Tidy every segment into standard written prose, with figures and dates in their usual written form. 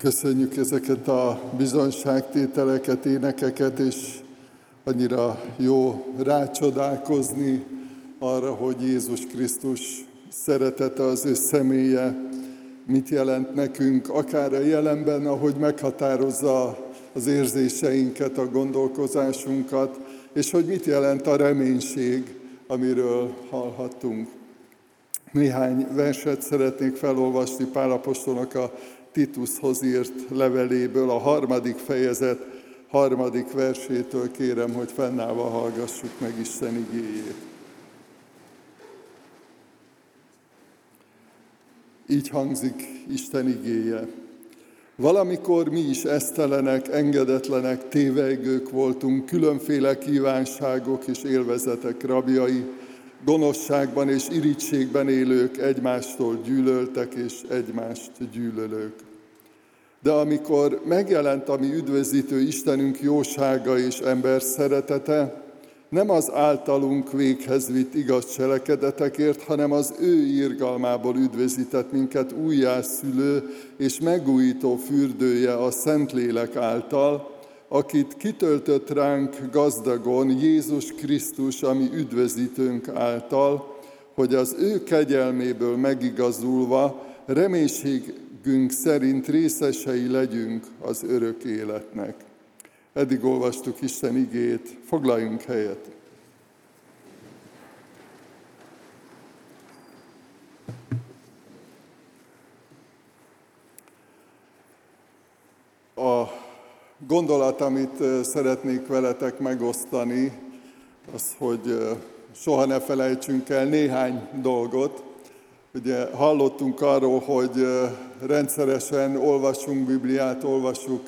Köszönjük ezeket a bizonyságtételeket, énekeket, és annyira jó rácsodálkozni arra, hogy Jézus Krisztus szeretete, az ő személye mit jelent nekünk, akár a jelenben, ahogy meghatározza az érzéseinket, a gondolkozásunkat, és hogy mit jelent a reménység, amiről hallhattunk. Néhány verset szeretnék felolvasni Pál apostolnak a Tituszhoz írt leveléből, a 3. fejezet 3. versétől. Kérem, hogy fennállva hallgassuk meg Isten igéjét. Így hangzik Isten igéje. Valamikor mi is esztelenek, engedetlenek, tévejgők voltunk, különféle kívánságok és élvezetek rabjai, gonoszságban és irítségben élők, egymástól gyűlöltek és egymást gyűlölők. De amikor megjelent a mi üdvözítő Istenünk jósága és ember szeretete, nem az általunk véghez vitt igaz cselekedetekért, hanem az ő irgalmából üdvözített minket újjászülő és megújító fürdője a Szentlélek által, akit kitöltött ránk gazdagon Jézus Krisztus, a mi üdvözítőnk által, hogy az ő kegyelméből megigazulva reménységünk szerint részesei legyünk az örök életnek. Eddig olvastuk Isten igéjét, foglaljunk helyet. A gondolat, amit szeretnék veletek megosztani, az, hogy soha ne felejtsünk el néhány dolgot. Ugye hallottunk arról, hogy rendszeresen olvasunk Bibliát, olvasjuk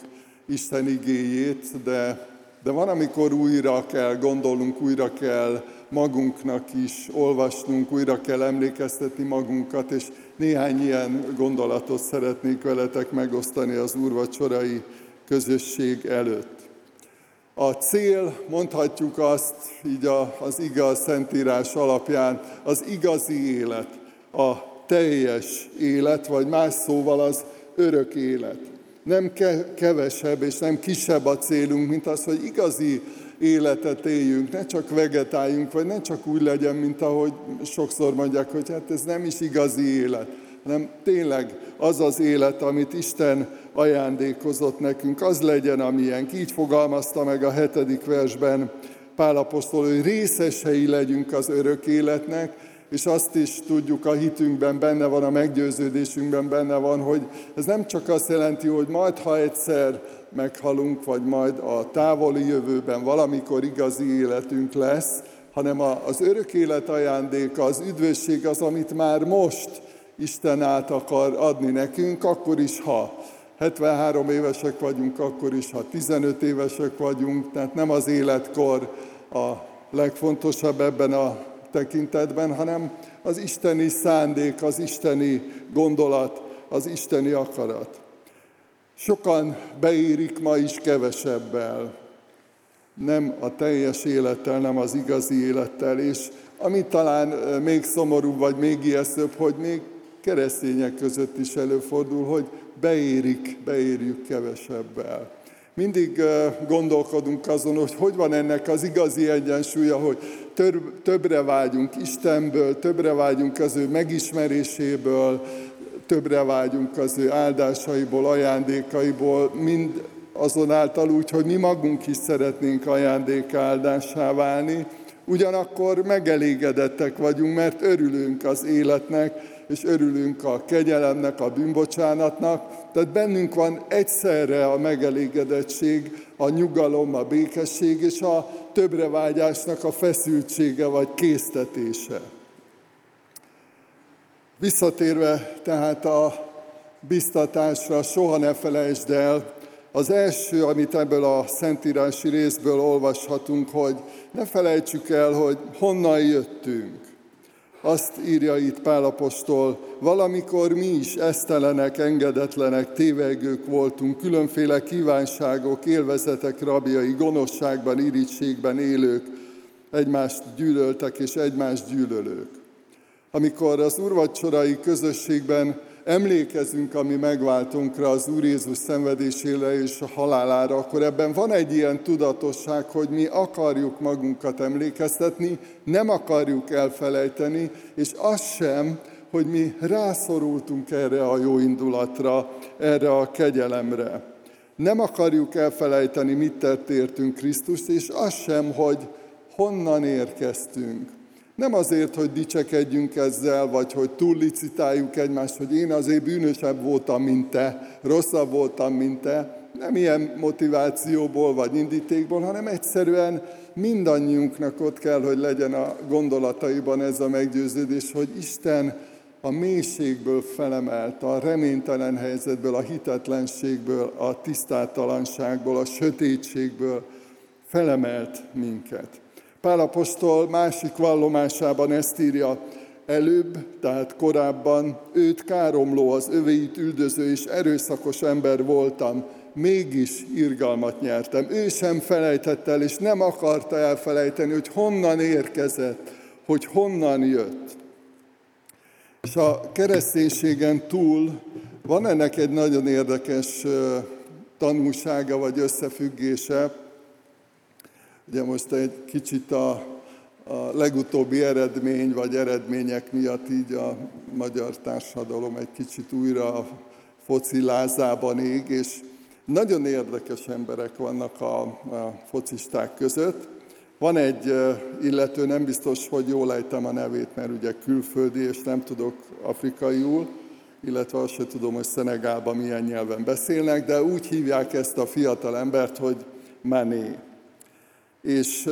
Isten igéjét, de van, amikor újra kell gondolnunk, újra kell magunknak is olvasnunk, újra kell emlékeztetni magunkat, és néhány ilyen gondolatot szeretnék veletek megosztani az úrvacsorai közösség előtt. A cél, mondhatjuk azt, így az igaz Szentírás alapján, az igazi élet, a teljes élet, vagy más szóval az örök élet. Nem kevesebb és nem kisebb a célunk, mint az, hogy igazi életet éljünk, ne csak vegetáljunk, vagy ne csak úgy legyen, mint ahogy sokszor mondják, hogy hát ez nem is igazi élet, hanem tényleg az az élet, amit Isten ajándékozott nekünk, az legyen a miénk. Így fogalmazta meg a 7. versben Pál apostol, hogy részesei legyünk az örök életnek, és azt is tudjuk, a hitünkben benne van, a meggyőződésünkben benne van, hogy ez nem csak azt jelenti, hogy majd, ha egyszer meghalunk, vagy majd a távoli jövőben valamikor igazi életünk lesz, hanem az örök élet ajándéka, az üdvösség az, amit már most Isten át akar adni nekünk, akkor is, ha 73 évesek vagyunk, akkor is, ha 15 évesek vagyunk, tehát nem az életkor a legfontosabb ebben a tekintetben, hanem az isteni szándék, az isteni gondolat, az isteni akarat. Sokan beírik ma is kevesebbel, nem a teljes élettel, nem az igazi élettel, és ami talán még szomorúbb, vagy még ijesztőbb, hogy még keresztények között is előfordul, hogy beírjuk kevesebbel. Mindig gondolkodunk azon, hogy hogy van ennek az igazi egyensúlya, hogy többre vágyunk Istenből, többre vágyunk az ő megismeréséből, többre vágyunk az ő áldásaiból, ajándékaiból, mind azonáltal úgy, hogy mi magunk is szeretnénk ajándékáldássá válni. Ugyanakkor megelégedettek vagyunk, mert örülünk az életnek, és örülünk a kegyelemnek, a bűnbocsánatnak. Tehát bennünk van egyszerre a megelégedettség, a nyugalom, a békesség és a többrevágyásnak a feszültsége vagy késztetése. Visszatérve tehát a biztatásra, soha ne felejtsd el, az első, amit ebből a szentírási részből olvashatunk, hogy ne felejtsük el, hogy honnan jöttünk. Azt írja itt Pál apostol, valamikor mi is esztelenek, engedetlenek, tévejgők voltunk, különféle kívánságok, élvezetek rabjai, gonoszságban, irítségben élők, egymást gyűlöltek és egymást gyűlölők. Amikor az úrvacsorai közösségben emlékezünk a mi megváltunkra, az Úr Jézus szenvedésére és a halálára, akkor ebben van egy ilyen tudatosság, hogy mi akarjuk magunkat emlékeztetni, nem akarjuk elfelejteni, és az sem, hogy mi rászorultunk erre a jó indulatra, erre a kegyelemre. Nem akarjuk elfelejteni, mit tett értünk Krisztust, és az sem, hogy honnan érkeztünk. Nem azért, hogy dicsekedjünk ezzel, vagy hogy túllicitáljuk egymást, hogy én azért bűnösebb voltam, mint te, rosszabb voltam, mint te. Nem ilyen motivációból, vagy indítékból, hanem egyszerűen mindannyiunknak ott kell, hogy legyen a gondolataiban ez a meggyőződés, hogy Isten a mélységből felemelt, a reménytelen helyzetből, a hitetlenségből, a tisztátalanságból, a sötétségből felemelt minket. Pál apostol másik vallomásában ezt írja: előbb, tehát korábban őt káromló, az övéit üldöző és erőszakos ember voltam, mégis irgalmat nyertem. Ő sem felejtett el, és nem akarta elfelejteni, hogy honnan érkezett, hogy honnan jött. És a kereszténységen túl van ennek egy nagyon érdekes tanúsága vagy összefüggése. Ugye most egy kicsit a legutóbbi eredmény vagy eredmények miatt így a magyar társadalom egy kicsit újra a foci lázában ég, és nagyon érdekes emberek vannak a focisták között. Van egy illető, nem biztos, hogy jól ejtem a nevét, mert ugye külföldi, és nem tudok afrikaiul, illetve azt sem tudom, hogy Szenegálban milyen nyelven beszélnek, de úgy hívják ezt a fiatal embert, hogy Mané. És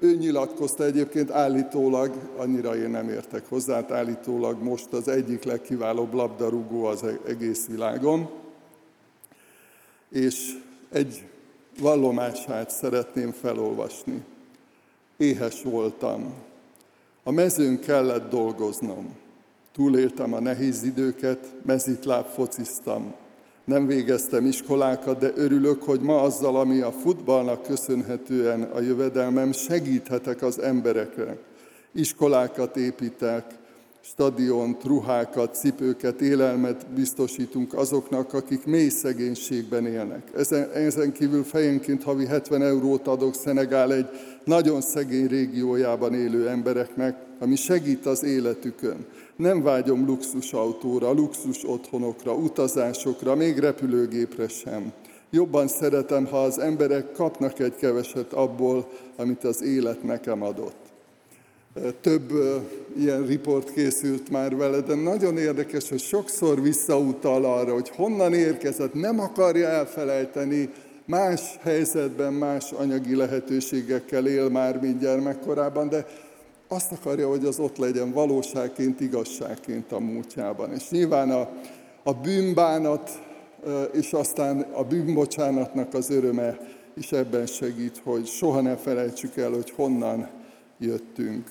ő nyilatkozta egyébként állítólag, annyira én nem értek hozzá, állítólag most az egyik legkiválóbb labdarúgó az egész világon. És egy vallomását szeretném felolvasni. Éhes voltam. A mezőn kellett dolgoznom. Túléltem a nehéz időket, mezitláb fociztam. Nem végeztem iskolákat, de örülök, hogy ma azzal, ami a futballnak köszönhetően a jövedelmem, segíthetek az emberekre. Iskolákat építek, stadiont, ruhákat, cipőket, élelmet biztosítunk azoknak, akik mély szegénységben élnek. Ezen kívül fejenként havi 70 eurót adok Szenegál egy nagyon szegény régiójában élő embereknek, ami segít az életükön. Nem vágyom luxusautóra, luxus otthonokra, utazásokra, még repülőgépre sem. Jobban szeretem, ha az emberek kapnak egy keveset abból, amit az élet nekem adott. Több ilyen riport készült már vele, de nagyon érdekes, hogy sokszor visszautal arra, hogy honnan érkezett, nem akarja elfelejteni, más helyzetben, más anyagi lehetőségekkel él már, mint gyermekkorában, de azt akarja, hogy az ott legyen valóságként, igazságként a múltjában. És nyilván a bűnbánat, és aztán a bűnbocsánatnak az öröme is ebben segít, hogy soha ne felejtsük el, hogy honnan jöttünk.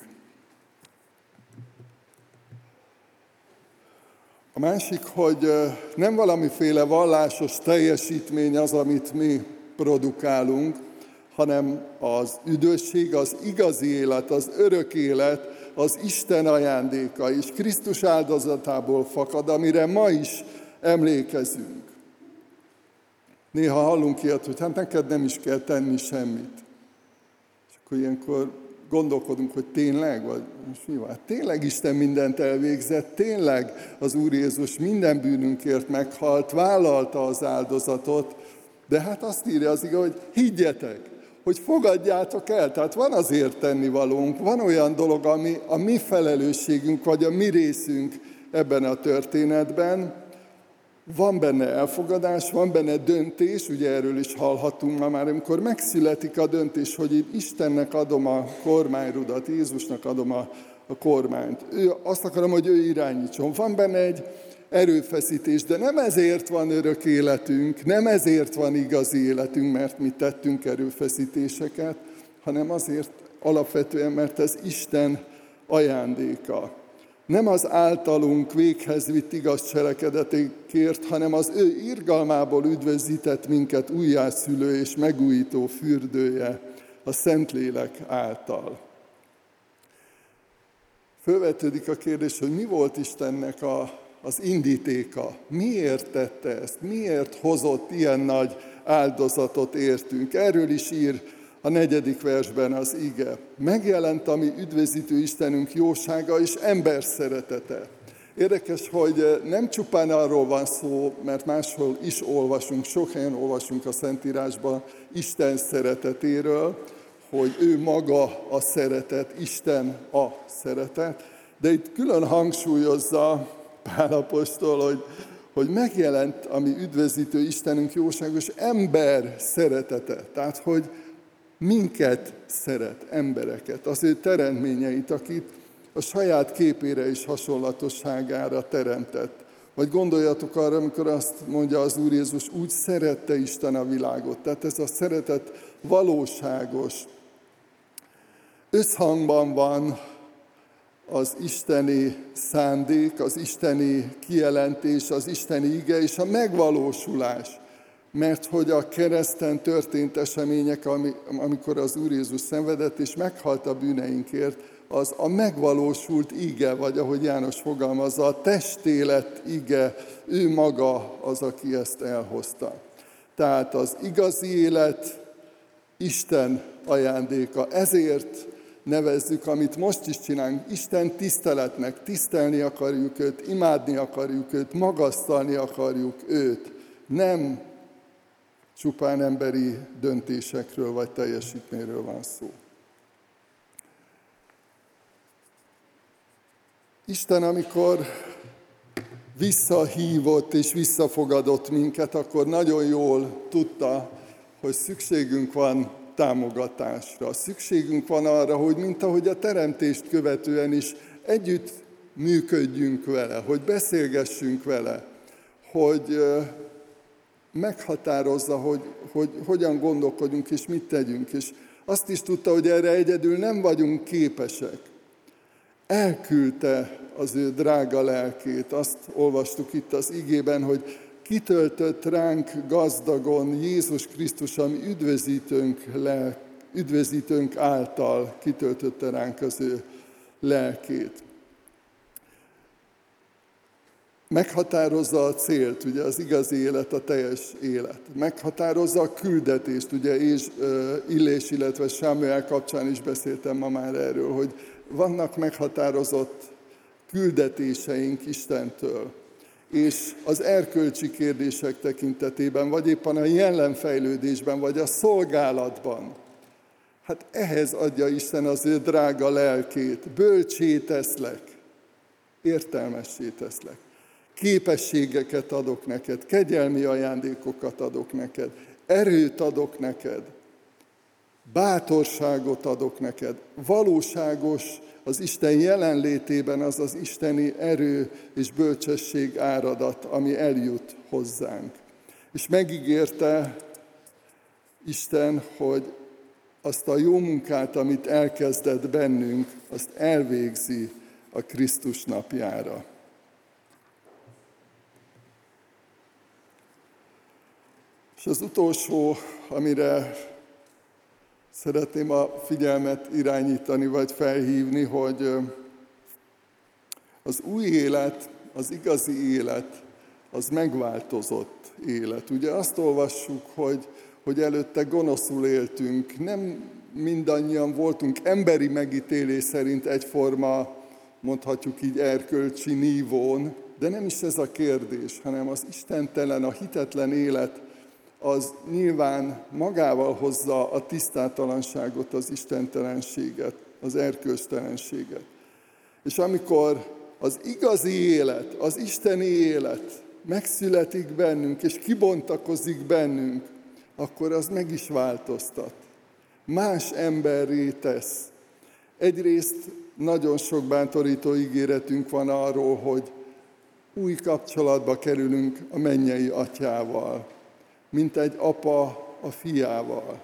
A másik, hogy nem valamiféle vallásos teljesítmény az, amit mi produkálunk, hanem az üdvösség, az igazi élet, az örök élet, az Isten ajándéka és Krisztus áldozatából fakad, amire ma is emlékezünk. Néha hallunk ilyet, hogy hát neked nem is kell tenni semmit. És akkor ilyenkor gondolkodunk, hogy tényleg, vagy most mi van? Tényleg Isten mindent elvégzett, tényleg az Úr Jézus minden bűnünkért meghalt, vállalta az áldozatot, de hát azt írja az ige, hogy higgyetek, hogy fogadjátok el. Tehát van azért tennivalónk, van olyan dolog, ami a mi felelősségünk, vagy a mi részünk ebben a történetben. Van benne elfogadás, van benne döntés, ugye erről is hallhatunk ma már, amikor megszületik a döntés, hogy én Istennek adom a kormányrudat, Jézusnak adom a kormányt. Azt akarom, hogy ő irányítson. Van benne egy erőfeszítés, de nem ezért van örök életünk, nem ezért van igazi életünk, mert mi tettünk erőfeszítéseket, hanem azért alapvetően, mert ez Isten ajándéka. Nem az általunk véghez vitt igaz cselekedetekért, hanem az ő irgalmából üdvözített minket újjászülő és megújító fürdője a Szentlélek által. Fölvetődik a kérdés, hogy mi volt Istennek a az indítéka. Miért tette ezt? Miért hozott ilyen nagy áldozatot értünk? Erről is ír a 4. versben az ige. Megjelent a mi üdvözítő Istenünk jósága és emberszeretete. Érdekes, hogy nem csupán arról van szó, mert máshol is olvasunk, sok helyen olvasunk a Szentírásban Isten szeretetéről, hogy ő maga a szeretet, Isten a szeretet, de itt külön hangsúlyozza Pál apostol, hogy megjelent a mi üdvözítő Istenünk jóságos ember szeretete. Tehát, hogy minket szeret, embereket, az ő teremtményeit, akit a saját képére és hasonlatosságára teremtett. Vagy gondoljatok arra, amikor azt mondja az Úr Jézus, úgy szerette Isten a világot. Tehát ez a szeretet valóságos. Összhangban van az isteni szándék, az isteni kijelentés, az isteni ige és a megvalósulás. Mert hogy a kereszten történt események, amikor az Úr Jézus szenvedett és meghalt a bűneinkért, az a megvalósult ige, vagy ahogy János fogalmazza, a testé lett ige, ő maga az, aki ezt elhozta. Tehát az igazi élet Isten ajándéka. Ezért nevezzük, amit most is csinálunk, Isten tiszteletnek. Tisztelni akarjuk őt, imádni akarjuk őt, magasztalni akarjuk őt. Nem csupán emberi döntésekről vagy teljesítményről van szó. Isten, amikor visszahívott és visszafogadott minket, akkor nagyon jól tudta, hogy szükségünk van támogatásra. Szükségünk van arra, hogy mint ahogy a teremtést követően is együtt működjünk vele, hogy beszélgessünk vele, hogy meghatározza, hogy hogyan gondolkodjunk és mit tegyünk. És azt is tudta, hogy erre egyedül nem vagyunk képesek. Elküldte az ő drága lelkét. Azt olvastuk itt az igében, hogy kitöltött ránk gazdagon Jézus Krisztus, ami üdvözítőnk által kitöltötte ránk az ő lelkét. Meghatározza a célt, ugye az igazi élet, a teljes élet. Meghatározza a küldetést, ugye Illés, illetve Sámuel kapcsán is beszéltem ma már erről, hogy vannak meghatározott küldetéseink Istentől. És az erkölcsi kérdések tekintetében, vagy éppen a jelenfejlődésben, vagy a szolgálatban. Hát ehhez adja Isten az ő drága lelkét. Bölcsé teszlek, értelmessé teszlek. Képességeket adok neked, kegyelmi ajándékokat adok neked, erőt adok neked, bátorságot adok neked. Valóságos az Isten jelenlétében az az isteni erő és bölcsesség áradat, ami eljut hozzánk. És megígérte Isten, hogy azt a jó munkát, amit elkezdett bennünk, azt elvégzi a Krisztus napjára. És az utolsó, amire szeretném a figyelmet irányítani, vagy felhívni, hogy az új élet, az igazi élet, az megváltozott élet. Ugye azt olvassuk, hogy előtte gonoszul éltünk, nem mindannyian voltunk emberi megítélés szerint egyforma, mondhatjuk így erkölcsi nívón, de nem is ez a kérdés, hanem az istentelen, a hitetlen élet, az nyilván magával hozza a tisztátalanságot, az istentelenséget, az erkölcstelenséget. És amikor az igazi élet, az isteni élet megszületik bennünk, és kibontakozik bennünk, akkor az meg is változtat. Más emberré tesz. Egyrészt nagyon sok bántorító ígéretünk van arról, hogy új kapcsolatba kerülünk a mennyei atyával, mint egy apa a fiával.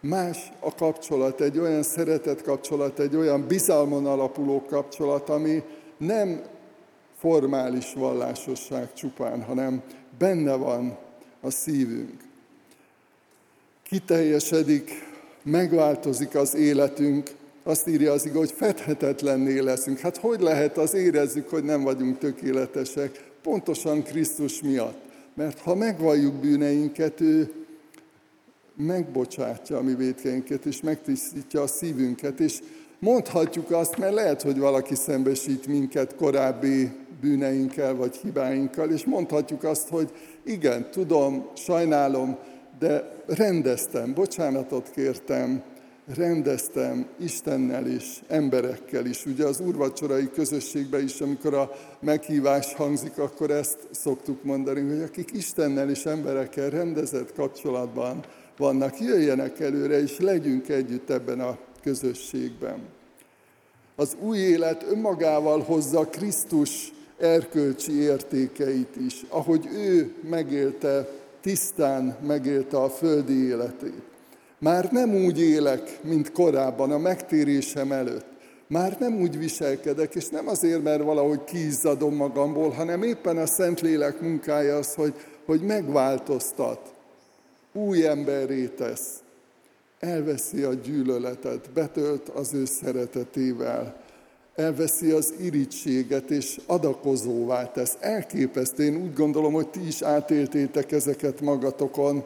Más a kapcsolat, egy olyan szeretet kapcsolat, egy olyan bizalmon alapuló kapcsolat, ami nem formális vallásosság csupán, hanem benne van a szívünk. Kiteljesedik, megváltozik az életünk, azt írja az ige, hogy fedhetetlenné leszünk. Hát hogy lehet, az érezzük, hogy nem vagyunk tökéletesek, pontosan Krisztus miatt. Mert ha megvalljuk bűneinket, ő megbocsátja a mi vétkeinket, és megtisztítja a szívünket, és mondhatjuk azt, mert lehet, hogy valaki szembesít minket korábbi bűneinkkel, vagy hibáinkkal, és mondhatjuk azt, hogy igen, tudom, sajnálom, de rendeztem, bocsánatot kértem, rendeztem Istennel is, emberekkel is. Ugye az úrvacsorai közösségben is, amikor a meghívás hangzik, akkor ezt szoktuk mondani, hogy akik Istennel és emberekkel rendezett kapcsolatban vannak, jöjjenek előre, és legyünk együtt ebben a közösségben. Az új élet önmagával hozza Krisztus erkölcsi értékeit is, ahogy ő megélte, tisztán megélte a földi életét. Már nem úgy élek, mint korábban, a megtérésem előtt. Már nem úgy viselkedek, és nem azért, mert valahogy kiizzadom magamból, hanem éppen a Szentlélek munkája az, hogy megváltoztat, új emberré tesz. Elveszi a gyűlöletet, betölt az ő szeretetével. Elveszi az irítséget, és adakozóvá tesz. Elképesztő, én úgy gondolom, hogy ti is átéltétek ezeket magatokon,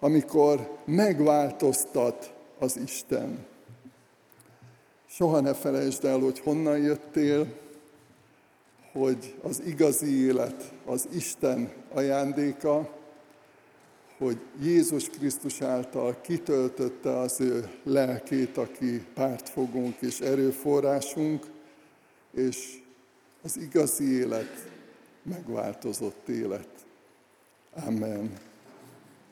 amikor megváltoztat az Isten. Soha ne felejtsd el, hogy honnan jöttél, hogy az igazi élet az Isten ajándéka, hogy Jézus Krisztus által kitöltötte az ő lelkét, aki pártfogónk és erőforrásunk, és az igazi élet megváltozott élet. Amen.